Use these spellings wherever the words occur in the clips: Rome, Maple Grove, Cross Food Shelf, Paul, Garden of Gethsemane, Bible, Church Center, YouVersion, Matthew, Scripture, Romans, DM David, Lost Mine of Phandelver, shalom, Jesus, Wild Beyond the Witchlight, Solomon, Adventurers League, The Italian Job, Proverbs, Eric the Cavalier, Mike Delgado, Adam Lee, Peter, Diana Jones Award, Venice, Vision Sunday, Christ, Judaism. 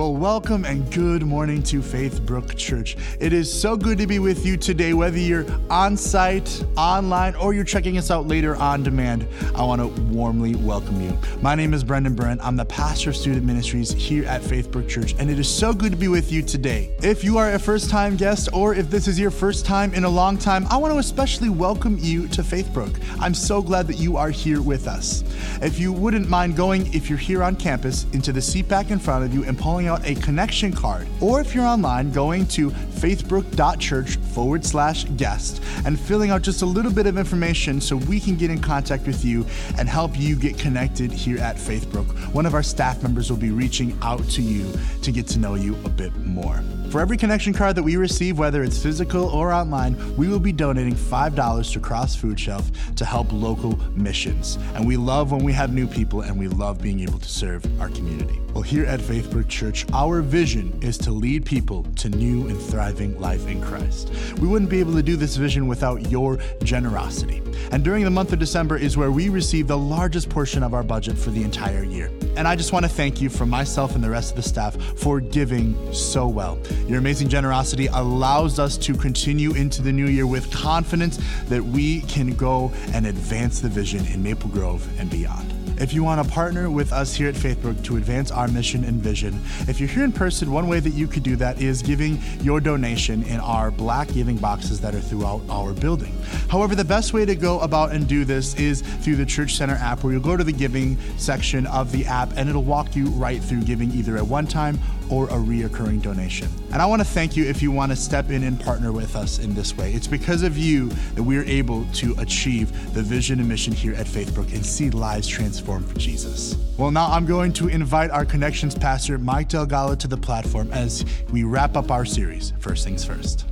Well, welcome and good morning to Faithbrook Church. It is so good to be with you today, whether you're on site, online, or you're checking us out later on demand. I want to warmly welcome you. My name is Brendan Brent. I'm the pastor of student ministries here at Faithbrook Church, and it is so good to be with you today. If you are a first-time guest, or if this is your first time in a long time, I want to especially welcome you to Faithbrook. I'm so glad that you are here with us. If you wouldn't mind going, if you're here on campus, into the seat back in front of you and pulling out a connection card, or if you're online, going to faithbrook.church/guest and filling out just a little bit of information so we can get in contact with you and help you get connected here at Faithbrook. One of our staff members will be reaching out to you to get to know you a bit more. For every connection card that we receive, whether it's physical or online, we will be donating $5 to Cross Food Shelf to help local missions. And we love when we have new people, and we love being able to serve our community. Well, here at Faithbrook Church, our vision is to lead people to new and thriving life in Christ. We wouldn't be able to do this vision without your generosity. And during the month of December is where we receive the largest portion of our budget for the entire year. And I just want to thank you from myself and the rest of the staff for giving so well. Your amazing generosity allows us to continue into the new year with confidence that we can go and advance the vision in Maple Grove and beyond. If you want to partner with us here at Faithbrook to advance our mission and vision, if you're here in person, one way that you could do that is giving your donation in our black giving boxes that are throughout our building. However, the best way to go about and do this is through the Church Center app, where you'll go to the giving section of the app and it'll walk you right through giving either at one time or a reoccurring donation. And I want to thank you if you want to step in and partner with us in this way. It's because of you that we are able to achieve the vision and mission here at Faithbrook and see lives transformed for Jesus. Well, now I'm going to invite our Connections Pastor, Mike Delgado, to the platform as we wrap up our series, First Things First.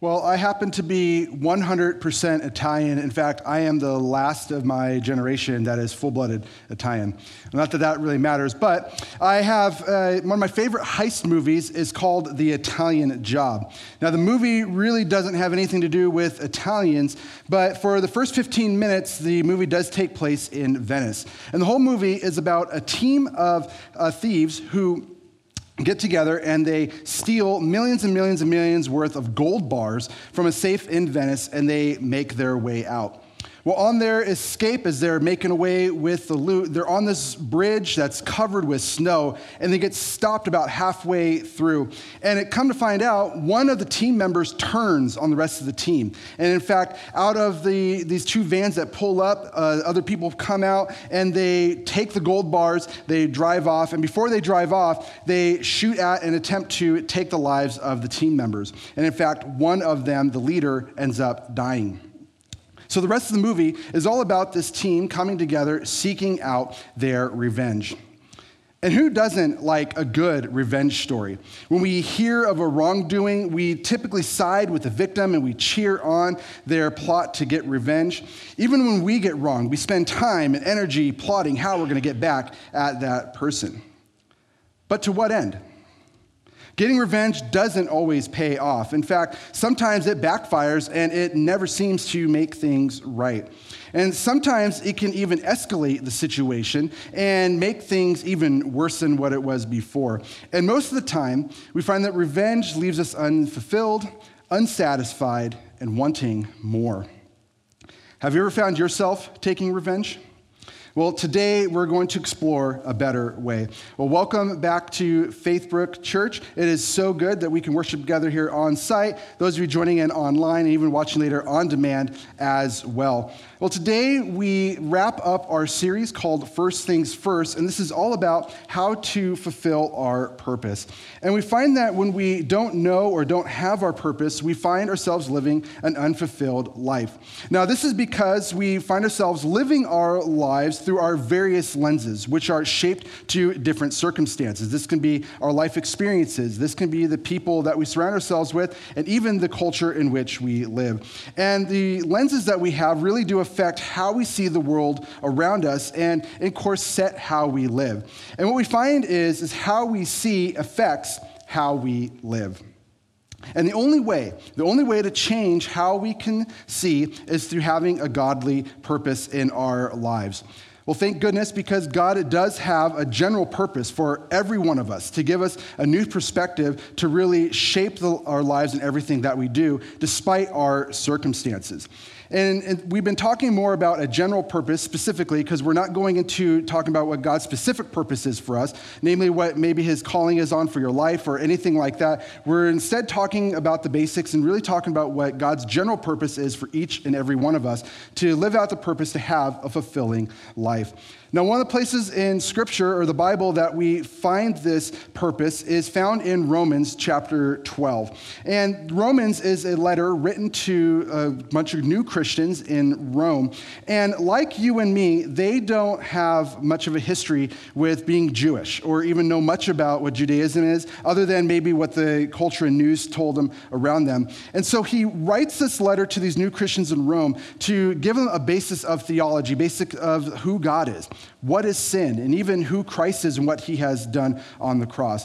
Well, I happen to be 100% Italian. In fact, I am the last of my generation that is full-blooded Italian. Not that that really matters, but I have one of my favorite heist movies is called The Italian Job. Now, the movie really doesn't have anything to do with Italians, but for the first 15 minutes, the movie does take place in Venice. And the whole movie is about a team of thieves who get together and they steal millions and millions and millions worth of gold bars from a safe in Venice, and they make their way out. Well, on their escape, as they're making away with the loot, they're on this bridge that's covered with snow, and they get stopped about halfway through. And it come to find out, one of the team members turns on the rest of the team. And in fact, out of these two vans that pull up, other people come out, and they take the gold bars, they drive off, and before they drive off, they shoot at and attempt to take the lives of the team members. And in fact, one of them, the leader, ends up dying. So the rest of the movie is all about this team coming together, seeking out their revenge. And who doesn't like a good revenge story? When we hear of a wrongdoing, we typically side with the victim and we cheer on their plot to get revenge. Even when we get wronged, we spend time and energy plotting how we're going to get back at that person. But to what end? Getting revenge doesn't always pay off. In fact, sometimes it backfires and it never seems to make things right. And sometimes it can even escalate the situation and make things even worse than what it was before. And most of the time, we find that revenge leaves us unfulfilled, unsatisfied, and wanting more. Have you ever found yourself taking revenge? Well, today we're going to explore a better way. Well, welcome back to Faithbrook Church. It is so good that we can worship together here on site, those of you joining in online and even watching later on demand as well. Well, today we wrap up our series called First Things First, and this is all about how to fulfill our purpose. And we find that when we don't know or don't have our purpose, we find ourselves living an unfulfilled life. Now, this is because we find ourselves living our lives through our various lenses, which are shaped to different circumstances. This can be our life experiences. This can be the people that we surround ourselves with, and even the culture in which we live. And the lenses that we have really do affect how we see the world around us and, of course, set how we live. And what we find is how we see affects how we live. And the only way to change how we can see is through having a godly purpose in our lives. Well, Well, thank goodness, because God does have a general purpose for every one of us to give us a new perspective to really shape our lives and everything that we do, despite our circumstances. And we've been talking more about a general purpose specifically, because we're not going into talking about what God's specific purpose is for us, namely what maybe his calling is on for your life or anything like that. We're instead talking about the basics and really talking about what God's general purpose is for each and every one of us to live out the purpose to have a fulfilling life. Now, one of the places in Scripture or the Bible that we find this purpose is found in Romans chapter 12. And Romans is a letter written to a bunch of new Christians in Rome. And like you and me, they don't have much of a history with being Jewish or even know much about what Judaism is, other than maybe what the culture and news told them around them. And so he writes this letter to these new Christians in Rome to give them a basis of theology, basic of who God is, what is sin, and even who Christ is and what he has done on the cross.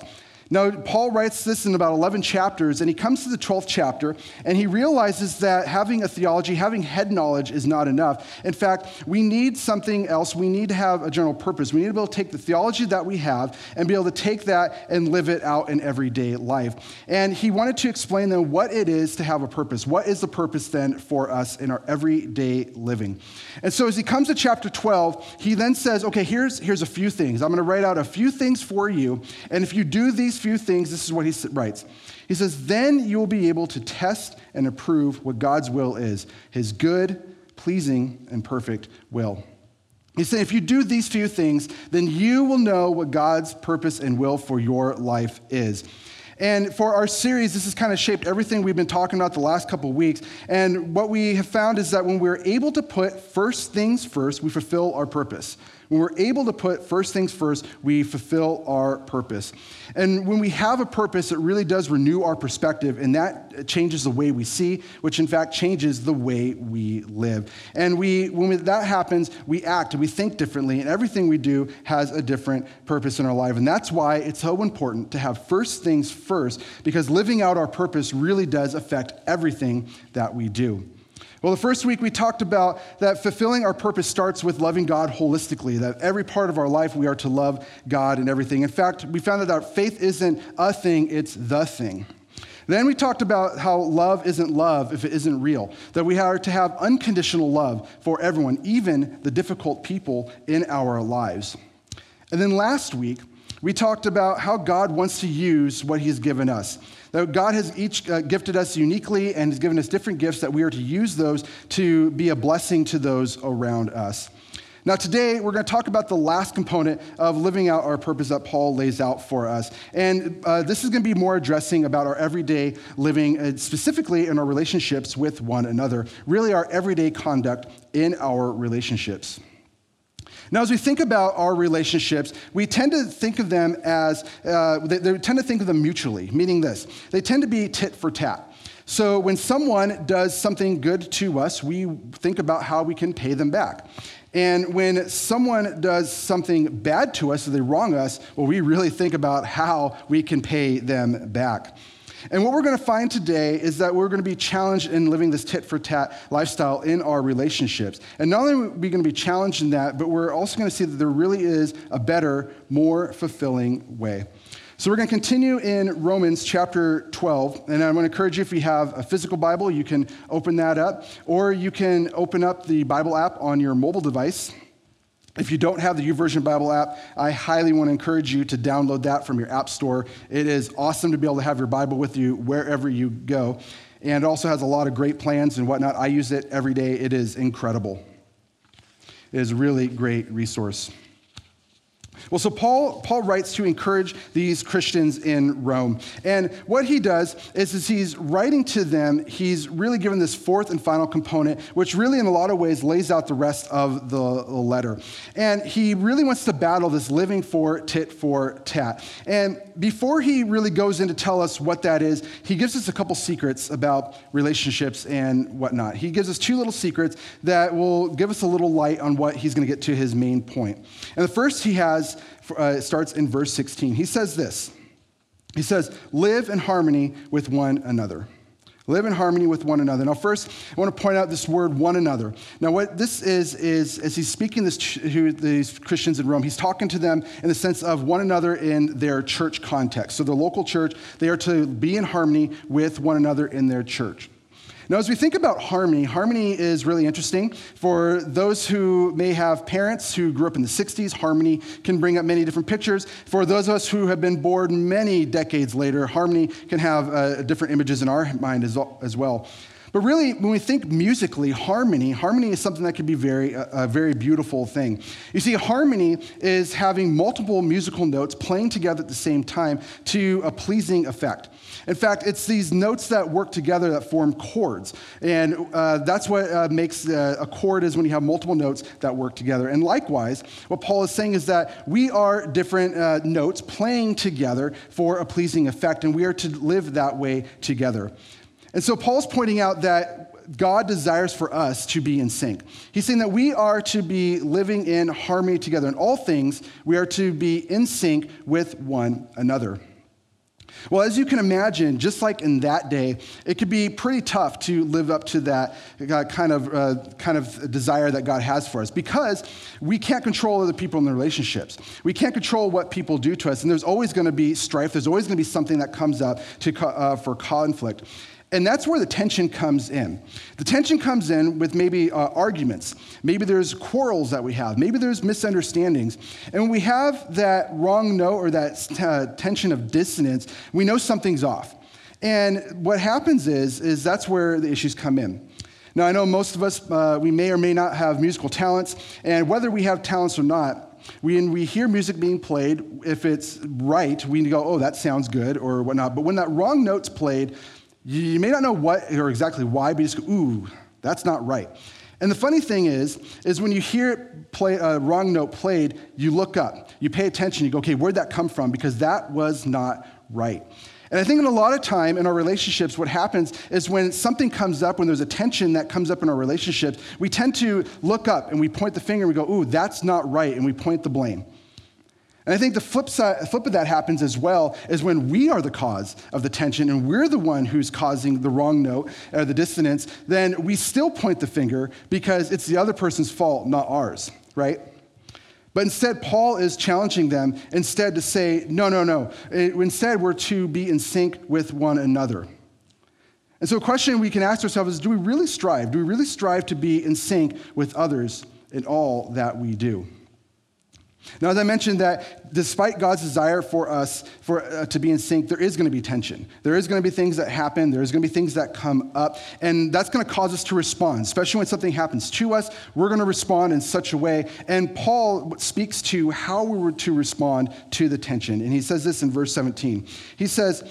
Now, Paul writes this in about 11 chapters, and he comes to the 12th chapter, and he realizes that having a theology, having head knowledge is not enough. In fact, we need something else. We need to have a general purpose. We need to be able to take the theology that we have and be able to take that and live it out in everyday life. And he wanted to explain then what it is to have a purpose. What is the purpose then for us in our everyday living? And so as he comes to chapter 12, he then says, okay, here's a few things. I'm going to write out a few things for you, and if you do these few things, this is what he writes. He says, then you will be able to test and approve what God's will is, his good, pleasing, and perfect will. He said, if you do these few things, then you will know what God's purpose and will for your life is. And for our series, this has kind of shaped everything we've been talking about the last couple of weeks. And what we have found is that when we're able to put first things first, we fulfill our purpose. When we're able to put first things first, we fulfill our purpose. And when we have a purpose, it really does renew our perspective, and that changes the way we see, which in fact changes the way we live. And when that happens, we act and we think differently, and everything we do has a different purpose in our life. And that's why it's so important to have first things first, because living out our purpose really does affect everything that we do. Well, the first week we talked about that fulfilling our purpose starts with loving God holistically, that every part of our life we are to love God and everything. In fact, we found that our faith isn't a thing, it's the thing. Then we talked about how love isn't love if it isn't real, that we are to have unconditional love for everyone, even the difficult people in our lives. And then last week, we talked about how God wants to use what he's given us. That God has each gifted us uniquely and has given us different gifts that we are to use those to be a blessing to those around us. Now today, we're going to talk about the last component of living out our purpose that Paul lays out for us. And this is going to be more addressing about our everyday living, specifically in our relationships with one another, really our everyday conduct in our relationships. Now, as we think about our relationships, we tend to think of them as, they tend to think of them mutually, meaning this. They tend to be tit for tat. So when someone does something good to us, we think about how we can pay them back. And when someone does something bad to us, or they wrong us, well, we really think about how we can pay them back. And what we're going to find today is that we're going to be challenged in living this tit-for-tat lifestyle in our relationships. And not only are we going to be challenged in that, but we're also going to see that there really is a better, more fulfilling way. So we're going to continue in Romans chapter 12, and I'm going to encourage you, if you have a physical Bible, you can open that up, or you can open up the Bible app on your mobile device. If you don't have the YouVersion Bible app, I highly want to encourage you to download that from your app store. It is awesome to be able to have your Bible with you wherever you go. And it also has a lot of great plans and whatnot. I use it every day. It is incredible. It is a really great resource. Well, so Paul writes to encourage these Christians in Rome. And what he does is, as he's writing to them, he's really given this fourth and final component, which really in a lot of ways lays out the rest of the letter. And he really wants to battle this living for tit for tat. And before he really goes in to tell us what that is, he gives us a couple secrets about relationships and whatnot. He gives us two little secrets that will give us a little light on what he's going to get to his main point. And the first he has starts in verse 16. He says this. He says, live in harmony with one another. Live in harmony with one another. Now, first, I want to point out this word, one another. Now, what this is as he's speaking this to these Christians in Rome, he's talking to them in the sense of one another in their church context. So the local church, they are to be in harmony with one another in their church. Now, as we think about harmony, harmony is really interesting. For those who may have parents who grew up in the 60s, harmony can bring up many different pictures. For those of us who have been born many decades later, harmony can have different images in our mind as well. But really, when we think musically, harmony is something that can be a very beautiful thing. You see, harmony is having multiple musical notes playing together at the same time to a pleasing effect. In fact, it's these notes that work together that form chords. And that's what makes a chord is when you have multiple notes that work together. And likewise, what Paul is saying is that we are different notes playing together for a pleasing effect, and we are to live that way together. And so Paul's pointing out that God desires for us to be in sync. He's saying that we are to be living in harmony together. In all things, we are to be in sync with one another. Well, as you can imagine, just like in that day, it could be pretty tough to live up to that kind of desire that God has for us, because we can't control other people in their relationships. We can't control what people do to us, and there's always going to be strife. There's always going to be something that comes up for conflict. And that's where the tension comes in. The tension comes in with maybe arguments. Maybe there's quarrels that we have. Maybe there's misunderstandings. And when we have that wrong note or that tension of dissonance, we know something's off. And what happens is that's where the issues come in. Now, I know most of us, we may or may not have musical talents. And whether we have talents or not, when we hear music being played, if it's right, we go, oh, that sounds good or whatnot. But when that wrong note's played, you may not know what or exactly why, but you just go, ooh, that's not right. And the funny thing is when you hear it play, a wrong note played, you look up, you pay attention, you go, okay, where'd that come from? Because that was not right. And I think in a lot of time in our relationships, what happens is when something comes up, when there's a tension that comes up in our relationships, we tend to look up and we point the finger and we go, ooh, that's not right, and we point the blame. And I think the flip of that happens as well is when we are the cause of the tension and we're the one who's causing the wrong note or the dissonance, then we still point the finger because it's the other person's fault, not ours, right? But instead, Paul is challenging them instead to say, no. Instead, we're to be in sync with one another. And so a question we can ask ourselves is, do we really strive? Do we really strive to be in sync with others in all that we do? Now, as I mentioned, that despite God's desire for us to be in sync, there is going to be tension. There is going to be things that happen. There is going to be things that come up, and that's going to cause us to respond, especially when something happens to us. We're going to respond in such a way, and Paul speaks to how we were to respond to the tension, and he says this in verse 17. He says,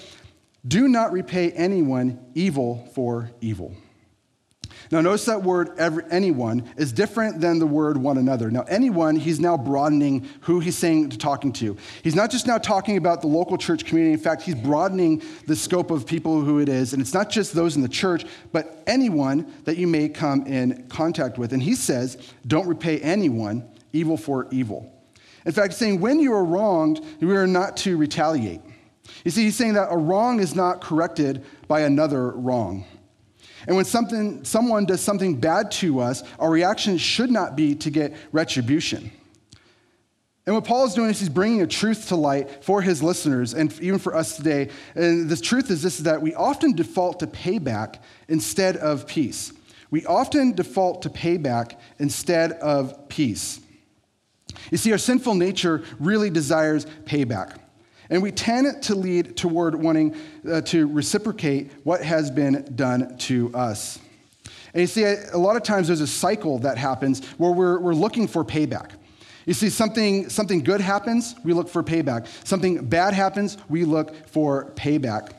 "Do not repay anyone evil for evil." Now, notice that word anyone is different than the word one another. Now, anyone, he's now broadening who he's saying to talking to. He's not just now talking about the local church community. In fact, he's broadening the scope of people who it is. And it's not just those in the church, but anyone that you may come in contact with. And he says, don't repay anyone evil for evil. In fact, he's saying when you are wronged, we are not to retaliate. You see, he's saying that a wrong is not corrected by another wrong. And when someone does something bad to us, our reaction should not be to get retribution. And what Paul is doing is he's bringing a truth to light for his listeners and even for us today. And the truth is this, is that we often default to payback instead of peace. We often default to payback instead of peace. You see, our sinful nature really desires payback. And we tend to lead toward wanting to reciprocate what has been done to us. And you see, a lot of times there's a cycle that happens where we're looking for payback. You see, something good happens, we look for payback. Something bad happens, we look for payback.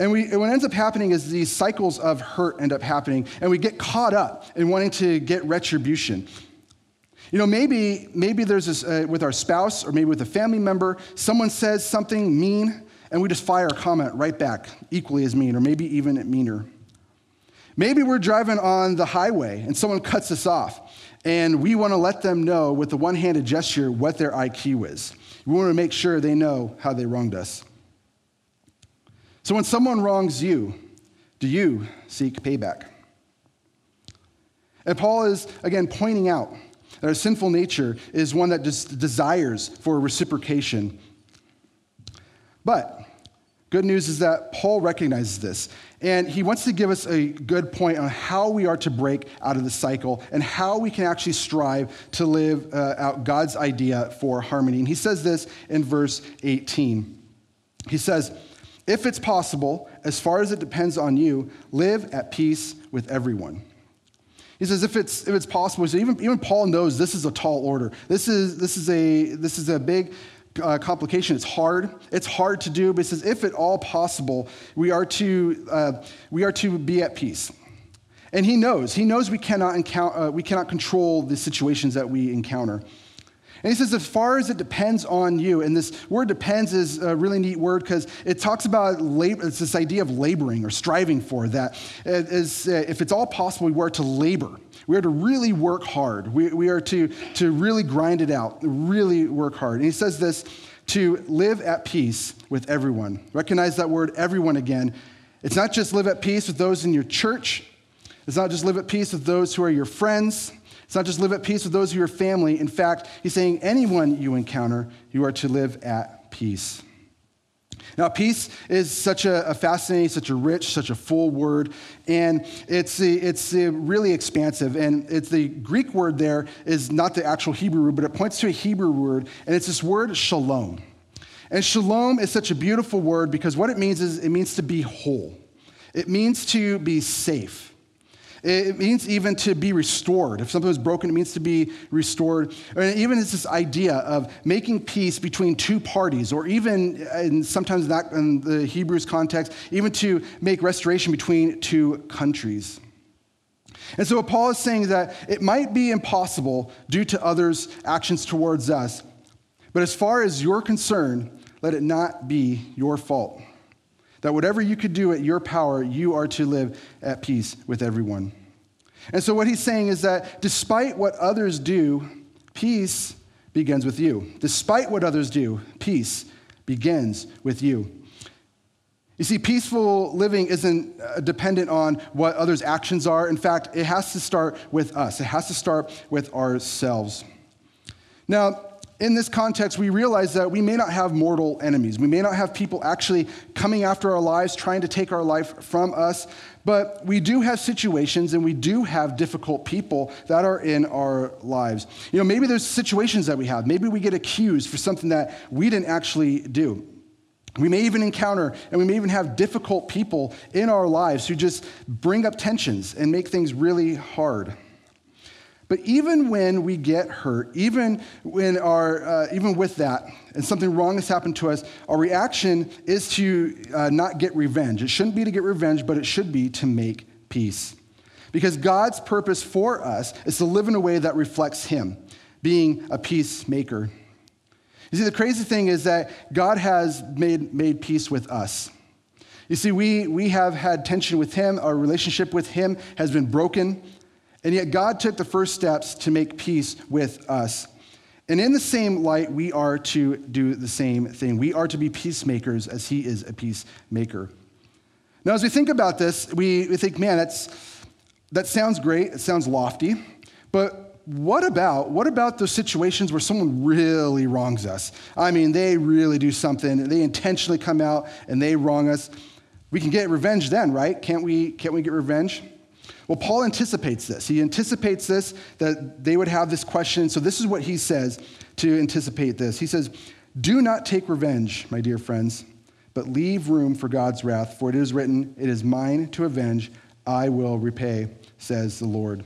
And what ends up happening is these cycles of hurt end up happening, and we get caught up in wanting to get retribution. You know, maybe there's this, with our spouse or maybe with a family member, someone says something mean, and we just fire a comment right back, equally as mean, or maybe even meaner. Maybe we're driving on the highway, and someone cuts us off, and we want to let them know with a one-handed gesture what their IQ is. We want to make sure they know how they wronged us. So when someone wrongs you, Do you seek payback? And Paul is, again, pointing out that our sinful nature is one that just desires for reciprocation. But good news is that Paul recognizes this, and he wants to give us a good point on how we are to break out of the cycle and how we can actually strive to live out God's idea for harmony. And he says this in verse 18. He says, "If it's possible, as far as it depends on you, live at peace with everyone." He says, if it's possible. So even Paul knows this is a tall order. This is a big complication. It's hard. It's hard to do. But he says, if at all possible, we are to be at peace. And he knows we cannot control the situations that we encounter. And he says, as far as it depends on you, and this word depends is a really neat word because it talks about labor. It's this idea of laboring or striving for that. If it's all possible, we are to labor. We are to really work hard. We are to really grind it out, really work hard. And he says this, to live at peace with everyone. Recognize that word, everyone, again. It's not just live at peace with those in your church. It's not just live at peace with those who are your friends. It's not just live at peace with those of your family. In fact, he's saying anyone you encounter, you are to live at peace. Now, peace is such a fascinating, such a rich, such a full word, and it's really expansive. And it's the Greek word there is not the actual Hebrew word, but it points to a Hebrew word, and it's this word shalom. And shalom is such a beautiful word because what it means is it means to be whole. It means to be safe. It means even to be restored. If something was broken, it means to be restored. And even it's this idea of making peace between two parties, or even, and sometimes not in the Hebrews context, even to make restoration between two countries. And so Paul is saying that it might be impossible due to others' actions towards us, but as far as you're concerned, let it not be your fault. That whatever you could do at your power, you are to live at peace with everyone. And so what he's saying is that despite what others do, peace begins with you. Despite what others do, peace begins with you. You see, peaceful living isn't dependent on what others' actions are. In fact, it has to start with us. It has to start with ourselves. Now, in this context, we realize that we may not have mortal enemies. We may not have people actually coming after our lives, trying to take our life from us, but we do have situations and we do have difficult people that are in our lives. You know, maybe there's situations that we have. Maybe we get accused for something that we didn't actually do. We may even encounter and we may even have difficult people in our lives who just bring up tensions and make things really hard. But even when we get hurt, even with that, and something wrong has happened to us, our reaction is to not get revenge. It shouldn't be to get revenge, but it should be to make peace. Because God's purpose for us is to live in a way that reflects Him, being a peacemaker. You see, the crazy thing is that God has made peace with us. You see, we have had tension with Him. Our relationship with Him has been broken. And yet God took the first steps to make peace with us. And in the same light, we are to do the same thing. We are to be peacemakers as He is a peacemaker. Now, as we think about this, we think, man, that sounds great. It sounds lofty. But what about those situations where someone really wrongs us? I mean, they really do something. They intentionally come out and they wrong us. We can get revenge then, right? Can't we get revenge? Well, Paul anticipates this. He anticipates this, that they would have this question. So this is what he says to anticipate this. He says, "Do not take revenge, my dear friends, but leave room for God's wrath, for it is written, 'It is mine to avenge, I will repay,' says the Lord."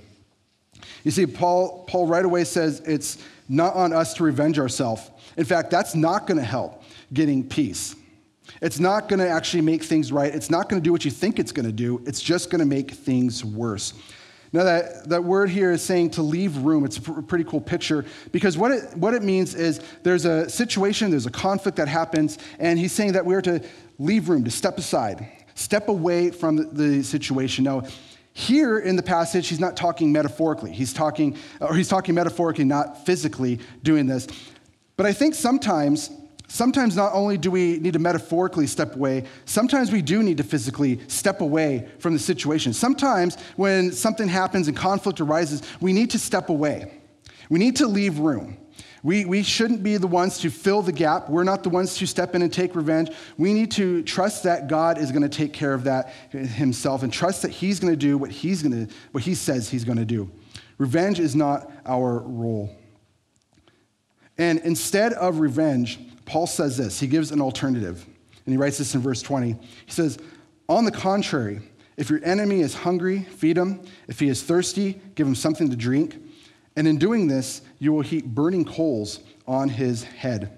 You see, Paul right away says it's not on us to revenge ourselves. In fact, that's not going to help getting peace. It's not going to actually make things right. It's not going to do what you think it's going to do. It's just going to make things worse. Now, that word here is saying to leave room. It's a pretty cool picture because what it means is there's a situation, there's a conflict that happens, and he's saying that we are to leave room, to step aside, step away from the situation. Now, here in the passage, he's not talking metaphorically. He's talking metaphorically, not physically doing this. But I think sometimes Sometimes not only do we need to metaphorically step away, sometimes we do need to physically step away from the situation. Sometimes when something happens and conflict arises, we need to step away. We need to leave room. We shouldn't be the ones to fill the gap. We're not the ones to step in and take revenge. We need to trust that God is going to take care of that himself and trust that he's going to do what he says he's going to do. Revenge is not our role. And instead of revenge, Paul says this. He gives an alternative, and he writes this in verse 20. He says, on the contrary, if your enemy is hungry, feed him. If he is thirsty, give him something to drink. And in doing this, you will heap burning coals on his head.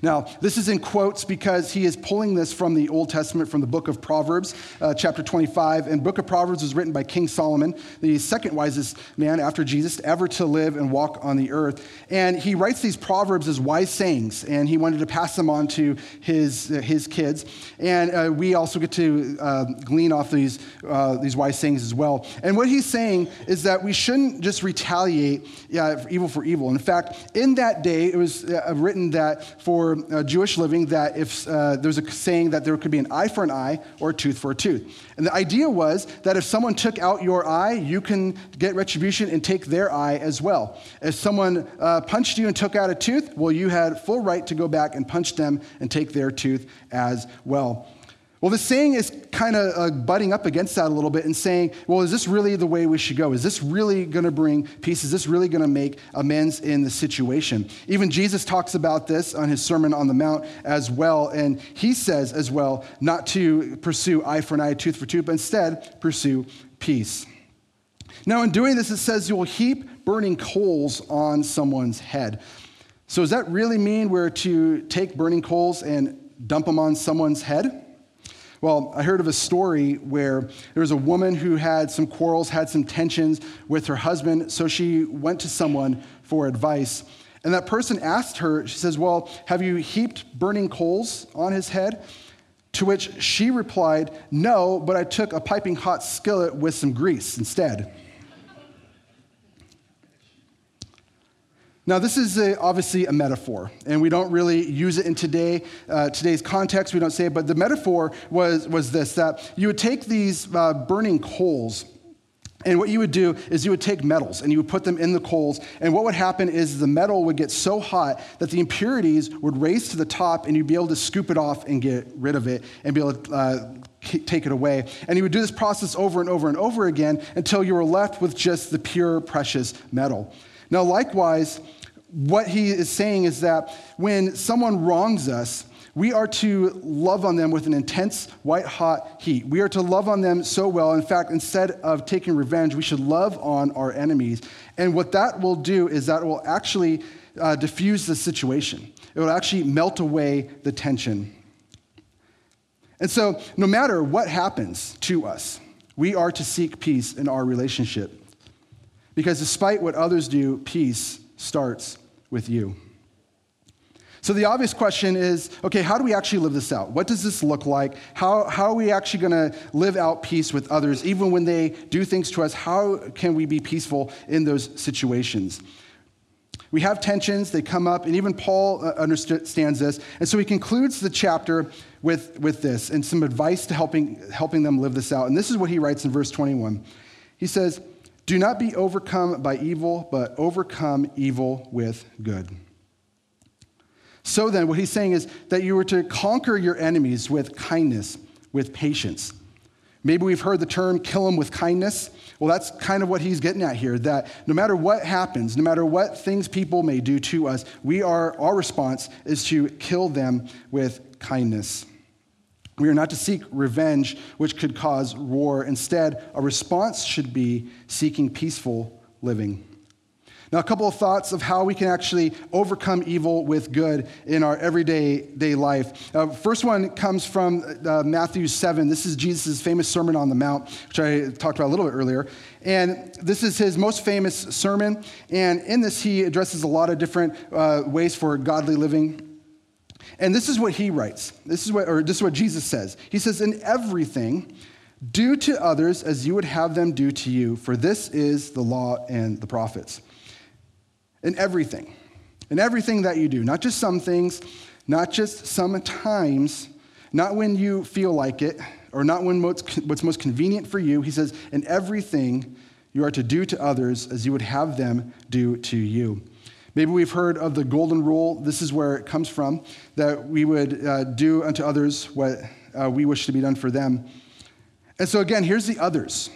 Now, this is in quotes because he is pulling this from the Old Testament, from the book of Proverbs, chapter 25. And book of Proverbs was written by King Solomon, the second wisest man after Jesus ever to live and walk on the earth. And he writes these Proverbs as wise sayings, and he wanted to pass them on to his kids. And we also get to glean off these wise sayings as well. And what he's saying is that we shouldn't just retaliate evil for evil. In fact, in that day, it was written that for Jewish living, that if there's a saying that there could be an eye for an eye or a tooth for a tooth. And the idea was that if someone took out your eye, you can get retribution and take their eye as well. If someone punched you and took out a tooth, well, you had full right to go back and punch them and take their tooth as well. Well, the saying is kind of butting up against that a little bit and saying, well, is this really the way we should go? Is this really going to bring peace? Is this really going to make amends in the situation? Even Jesus talks about this on his Sermon on the Mount as well, and he says as well not to pursue eye for an eye, tooth for tooth, but instead pursue peace. Now, in doing this, it says you will heap burning coals on someone's head. So does that really mean we're to take burning coals and dump them on someone's head? Well, I heard of a story where there was a woman who had some quarrels, had some tensions with her husband, so she went to someone for advice. And that person asked her, she says, well, have you heaped burning coals on his head? To which she replied, no, but I took a piping hot skillet with some grease instead. Now, this is obviously a metaphor, and we don't really use it in today's context. We don't say it, but the metaphor was this, that you would take these burning coals, and what you would do is you would take metals, and you would put them in the coals, and what would happen is the metal would get so hot that the impurities would raise to the top, and you'd be able to scoop it off and get rid of it and be able to take it away. And you would do this process over and over and over again until you were left with just the pure, precious metal. Now, likewise, what he is saying is that when someone wrongs us, we are to love on them with an intense, white-hot heat. We are to love on them so well. In fact, instead of taking revenge, we should love on our enemies. And what that will do is that it will actually diffuse the situation. It will actually melt away the tension. And so, no matter what happens to us, we are to seek peace in our relationship. Because despite what others do, peace starts with you. So the obvious question is, okay, how do we actually live this out? What does this look like? How are we actually going to live out peace with others? Even when they do things to us, how can we be peaceful in those situations? We have tensions, they come up, and even Paul understands this. And so he concludes the chapter with this and some advice to helping them live this out. And this is what he writes in verse 21. He says, do not be overcome by evil, but overcome evil with good. So then, what he's saying is that you were to conquer your enemies with kindness, with patience. Maybe we've heard the term, kill them with kindness. Well, that's kind of what he's getting at here, that no matter what happens, no matter what things people may do to us, our response is to kill them with kindness. We are not to seek revenge, which could cause war. Instead, a response should be seeking peaceful living. Now, a couple of thoughts of how we can actually overcome evil with good in our everyday life. First one comes from Matthew 7. This is Jesus' famous Sermon on the Mount, which I talked about a little bit earlier. And this is his most famous sermon. And in this, he addresses a lot of different ways for godly living. And this is what he writes. This is what Jesus says. He says, in everything, do to others as you would have them do to you, for this is the law and the prophets. In everything that you do, not just some things, Not just sometimes, not when you feel like it, or not when what's most convenient for you. He says, in everything you are to do to others as you would have them do to you. Maybe we've heard of the golden rule. This is where it comes from, that we would do unto others what we wish to be done for them. And so again, here's the others,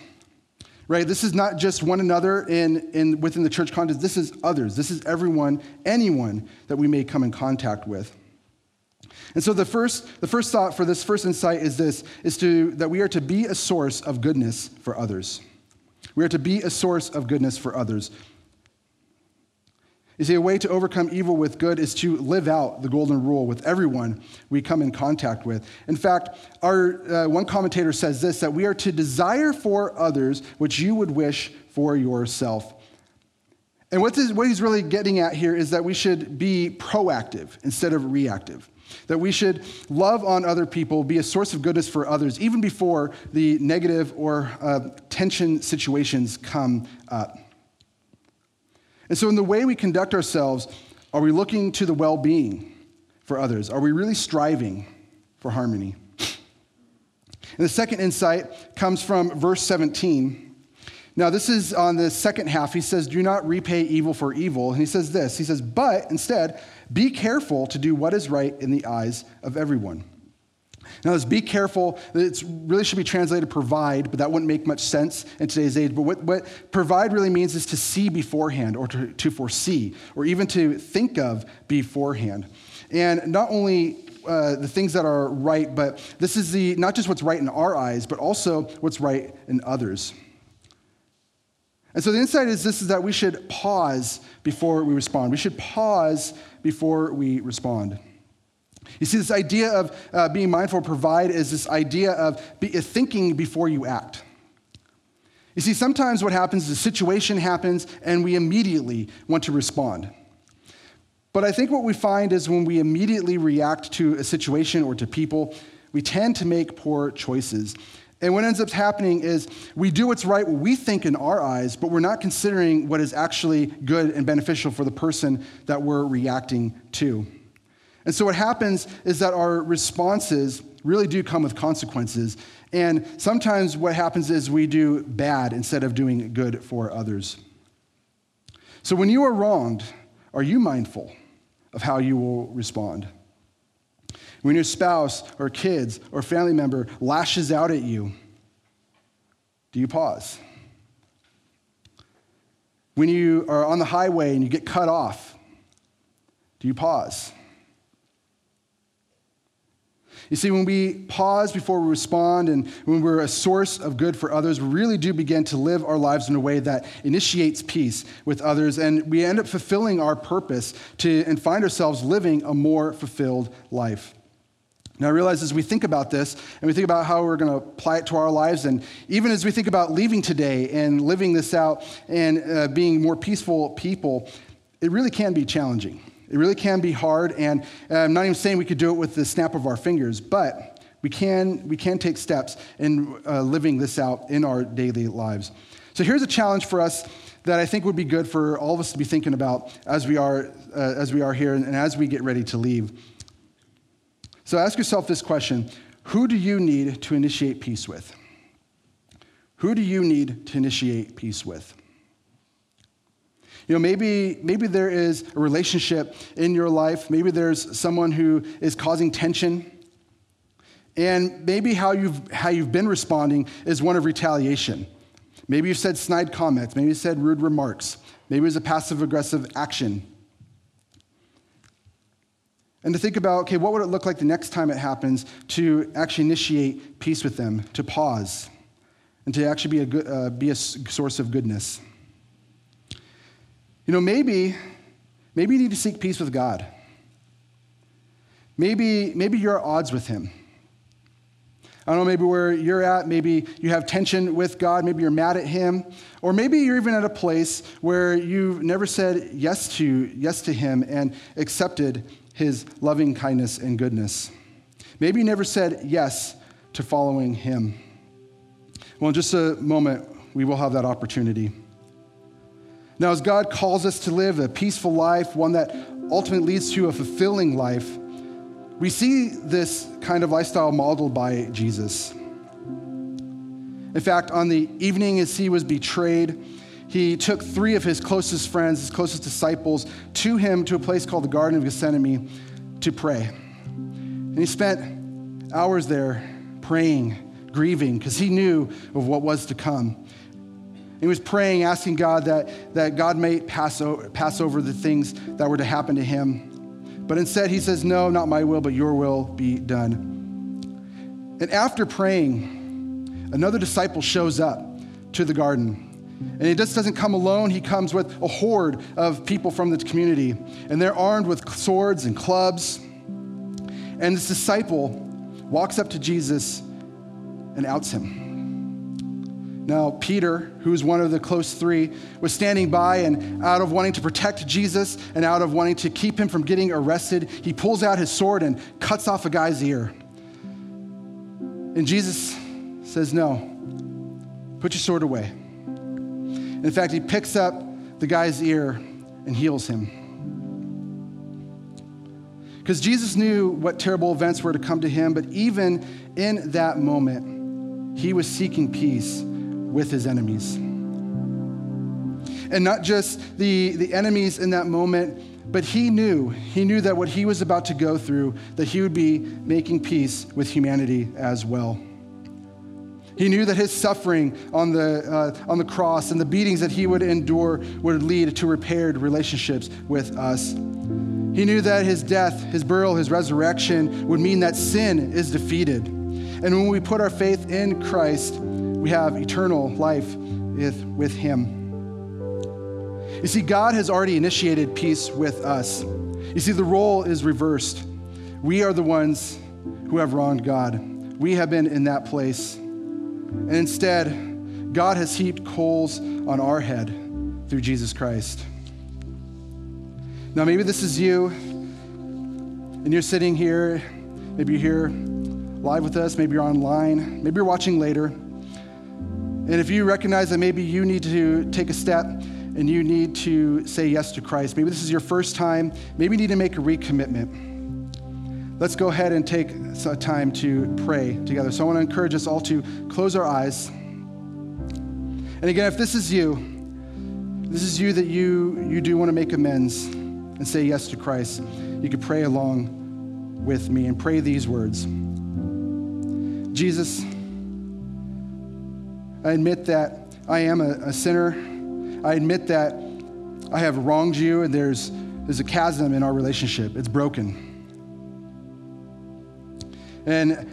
right? This is not just one another in within the church context. This is others. This is everyone, anyone that we may come in contact with. And so the first thought for this first insight is this, that we are to be a source of goodness for others. We are to be a source of goodness for others. You see, a way to overcome evil with good is to live out the golden rule with everyone we come in contact with. In fact, our one commentator says this, that we are to desire for others what you would wish for yourself. And what he's really getting at here is that we should be proactive instead of reactive, that we should love on other people, be a source of goodness for others, even before the negative or tension situations come up. And so in the way we conduct ourselves, are we looking to the well-being for others? Are we really striving for harmony? And the second insight comes from verse 17. Now, this is on the second half. He says, do not repay evil for evil. And he says this, but instead, be careful to do what is right in the eyes of everyone. Now, this be careful, it really should be translated provide, but that wouldn't make much sense in today's age. But what provide really means is to see beforehand, or to foresee, or even to think of beforehand. And not only the things that are right, but this is not just what's right in our eyes, but also what's right in others. And so the insight is this, is that we should pause before we respond. We should pause before we respond. You see, this idea of being mindful, provide, is this idea of thinking before you act. You see, sometimes what happens is a situation happens and we immediately want to respond. But I think what we find is when we immediately react to a situation or to people, we tend to make poor choices. And what ends up happening is we do what's right, what we think in our eyes, but we're not considering what is actually good and beneficial for the person that we're reacting to. And so what happens is that our responses really do come with consequences. And sometimes what happens is we do bad instead of doing good for others. So when you are wronged, are you mindful of how you will respond? When your spouse or kids or family member lashes out at you, do you pause? When you are on the highway and you get cut off, do you pause? You see, when we pause before we respond and when we're a source of good for others, we really do begin to live our lives in a way that initiates peace with others, and we end up fulfilling our purpose and find ourselves living a more fulfilled life. Now, I realize as we think about this and we think about how we're going to apply it to our lives, and even as we think about leaving today and living this out and being more peaceful people, it really can be challenging. It really can be hard, and I'm not even saying we could do it with the snap of our fingers, but we can take steps in living this out in our daily lives. So here's a challenge for us that I think would be good for all of us to be thinking about as we are here and as we get ready to leave. So ask yourself this question: who do you need to initiate peace with? Who do you need to initiate peace with? You know, maybe there is a relationship in your life. Maybe there's someone who is causing tension. And maybe how you've been responding is one of retaliation. Maybe you've said snide comments. Maybe you've said rude remarks. Maybe it's a passive-aggressive action. And to think about, okay, what would it look like the next time it happens to actually initiate peace with them, to pause, and to actually be a source of goodness. You know, maybe you need to seek peace with God. Maybe you're at odds with him. I don't know, maybe where you're at, maybe you have tension with God, maybe you're mad at him, or maybe you're even at a place where you've never said yes to him and accepted his loving kindness and goodness. Maybe you never said yes to following him. Well, in just a moment, we will have that opportunity. Now, as God calls us to live a peaceful life, one that ultimately leads to a fulfilling life, We see this kind of lifestyle modeled by Jesus. In fact, on the evening as he was betrayed, he took three of his closest friends, his closest disciples, to him to a place called the Garden of Gethsemane to pray. And he spent hours there praying, grieving, because he knew of what was to come. He was praying, asking God that God may pass over the things that were to happen to him. But instead he says, no, not my will, but your will be done. And after praying, another disciple shows up to the garden. And he just doesn't come alone. He comes with a horde of people from the community. And they're armed with swords and clubs. And this disciple walks up to Jesus and outs him. Now, Peter, who was one of the close three, was standing by, and out of wanting to protect Jesus and out of wanting to keep him from getting arrested, he pulls out his sword and cuts off a guy's ear. And Jesus says, no, put your sword away. In fact, he picks up the guy's ear and heals him. Because Jesus knew what terrible events were to come to him, but even in that moment, he was seeking peace with his enemies. And not just the enemies in that moment, but he knew that what he was about to go through, that he would be making peace with humanity as well. He knew that his suffering on the cross and the beatings that he would endure would lead to repaired relationships with us. He knew that his death, his burial, his resurrection would mean that sin is defeated. And when we put our faith in Christ, we have eternal life with him. You see, God has already initiated peace with us. You see, the role is reversed. We are the ones who have wronged God. We have been in that place. And instead, God has heaped coals on our head through Jesus Christ. Now, maybe this is you, and you're sitting here. Maybe you're here live with us. Maybe you're online. Maybe you're watching later. And if you recognize that maybe you need to take a step and you need to say yes to Christ, maybe this is your first time, maybe you need to make a recommitment. Let's go ahead and take some time to pray together. So I want to encourage us all to close our eyes. And again, if this is you that you do want to make amends and say yes to Christ, you could pray along with me and pray these words. Jesus, I admit that I am a sinner. I admit that I have wronged you, and there's a chasm in our relationship. It's broken. And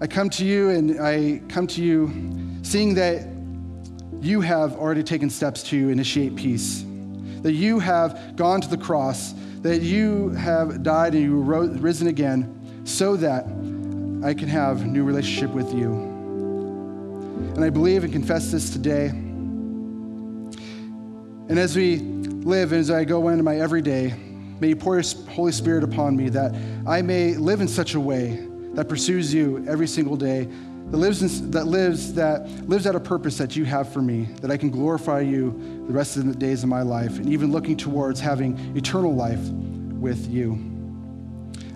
I come to you seeing that you have already taken steps to initiate peace, that you have gone to the cross, that you have died and you were risen again so that I can have a new relationship with you. And I believe and confess this today. And as we live, and as I go into my everyday, may you pour your Holy Spirit upon me that I may live in such a way that pursues you every single day, that lives out a purpose that you have for me, that I can glorify you the rest of the days of my life, and even looking towards having eternal life with you.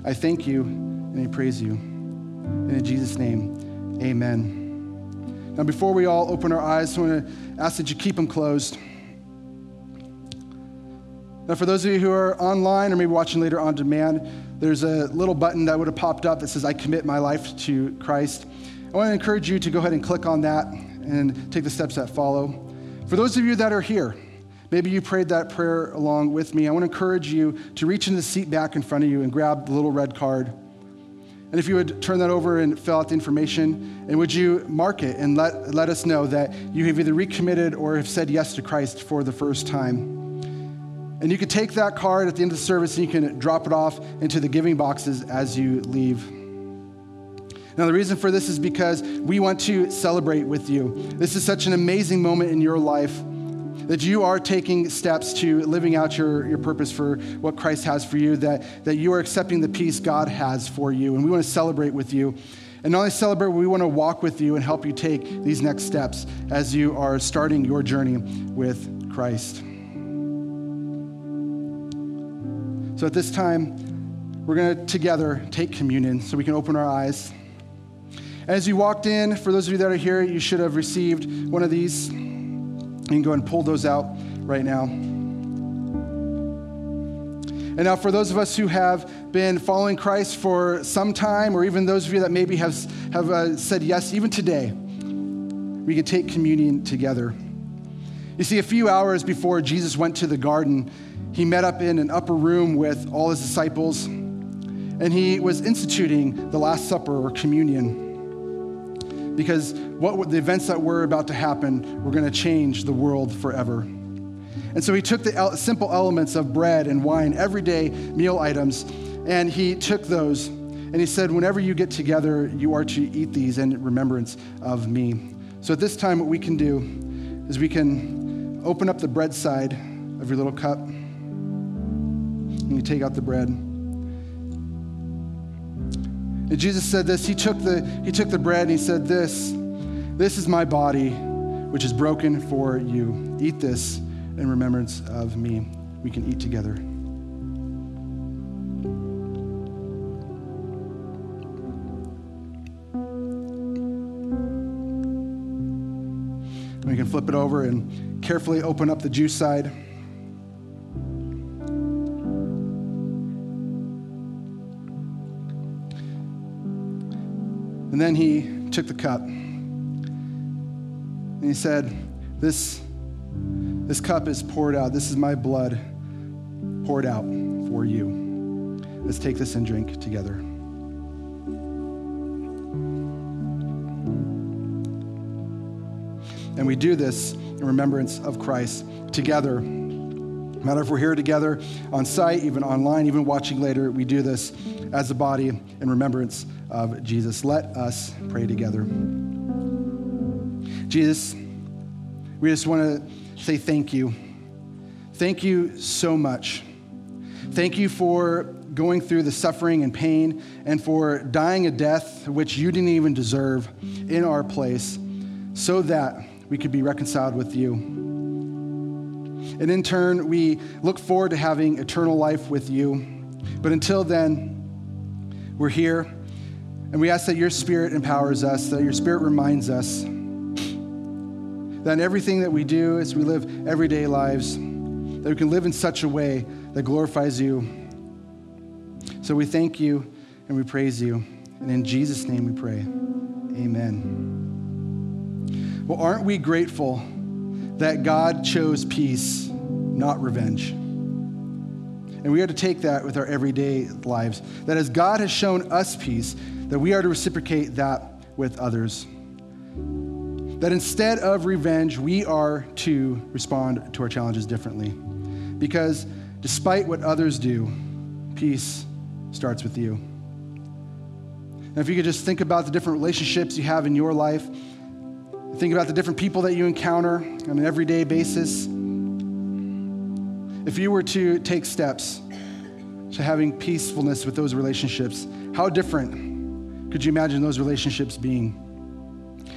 I thank you and I praise you. And in Jesus' name, amen. Now, before we all open our eyes, I want to ask that you keep them closed. Now, for those of you who are online or maybe watching later on demand, there's a little button that would have popped up that says, I commit my life to Christ. I want to encourage you to go ahead and click on that and take the steps that follow. For those of you that are here, maybe you prayed that prayer along with me. I want to encourage you to reach in the seat back in front of you and grab the little red card. And if you would turn that over and fill out the information, and would you mark it and let us know that you have either recommitted or have said yes to Christ for the first time. And you can take that card at the end of the service and you can drop it off into the giving boxes as you leave. Now, the reason for this is because we want to celebrate with you. This is such an amazing moment in your life that you are taking steps to living out your purpose for what Christ has for you, that you are accepting the peace God has for you. And we want to celebrate with you. And not only celebrate, we want to walk with you and help you take these next steps as you are starting your journey with Christ. So at this time, We're going to together take communion so we can open our eyes. As you walked in, for those of you that are here, you should have received one of these. You can go and pull those out right now. And now for those of us who have been following Christ for some time, or even those of you that maybe have said yes, even today, we can take communion together. You see, a few hours before Jesus went to the garden, he met up in an upper room with all his disciples, and he was instituting the Last Supper or communion, because what the events that were about to happen were going to change the world forever. And so he took the simple elements of bread and wine, everyday meal items, and he took those and he said, whenever you get together, you are to eat these in remembrance of me. So at this time, what we can do is we can open up the bread side of your little cup and you take out the bread. And Jesus said this, he took the bread and he said, this is my body, which is broken for you. Eat this in remembrance of me. We can eat together. And we can flip it over and carefully open up the juice side. And then he took the cup and he said, This cup is poured out. This is my blood poured out for you. Let's take this and drink together. And we do this in remembrance of Christ together. No matter if we're here together on site, even online, even watching later, we do this as a body in remembrance of Jesus. Let us pray together. Jesus, we just want to say thank you. Thank you so much. Thank you for going through the suffering and pain and for dying a death which you didn't even deserve in our place so that we could be reconciled with you. And in turn, we look forward to having eternal life with you. But until then, we're here and we ask that your Spirit empowers us, that your Spirit reminds us that in everything that we do as we live everyday lives, that we can live in such a way that glorifies you. So we thank you and we praise you. And in Jesus' name we pray, amen. Well, aren't we grateful that God chose peace, not revenge? And we are to take that with our everyday lives, that as God has shown us peace, that we are to reciprocate that with others. That instead of revenge, we are to respond to our challenges differently. Because despite what others do, peace starts with you. And if you could just think about the different relationships you have in your life, think about the different people that you encounter on an everyday basis. If you were to take steps to having peacefulness with those relationships, how different could you imagine those relationships being?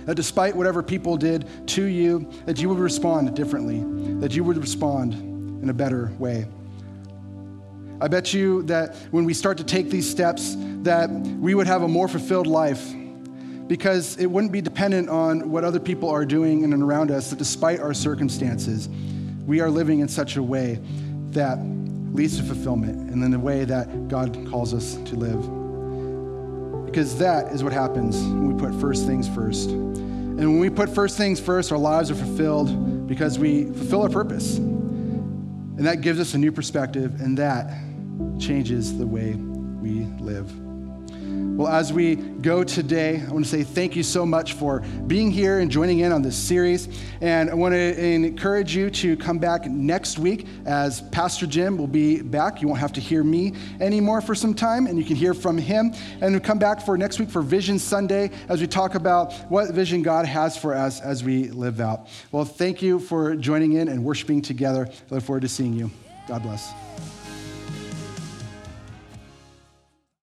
That despite whatever people did to you, that you would respond differently, that you would respond in a better way. I bet you that when we start to take these steps, that we would have a more fulfilled life, because it wouldn't be dependent on what other people are doing in and around us, that despite our circumstances, we are living in such a way that leads to fulfillment and in the way that God calls us to live. Because that is what happens when we put first things first. And when we put first things first, our lives are fulfilled because we fulfill our purpose. And that gives us a new perspective, and that changes the way we live. Well, as we go today, I want to say thank you so much for being here and joining in on this series. And I want to encourage you to come back next week, as Pastor Jim will be back. You won't have to hear me anymore for some time, and you can hear from him. And come back for next week for Vision Sunday, as we talk about what vision God has for us as we live out. Well, thank you for joining in and worshiping together. I look forward to seeing you. God bless.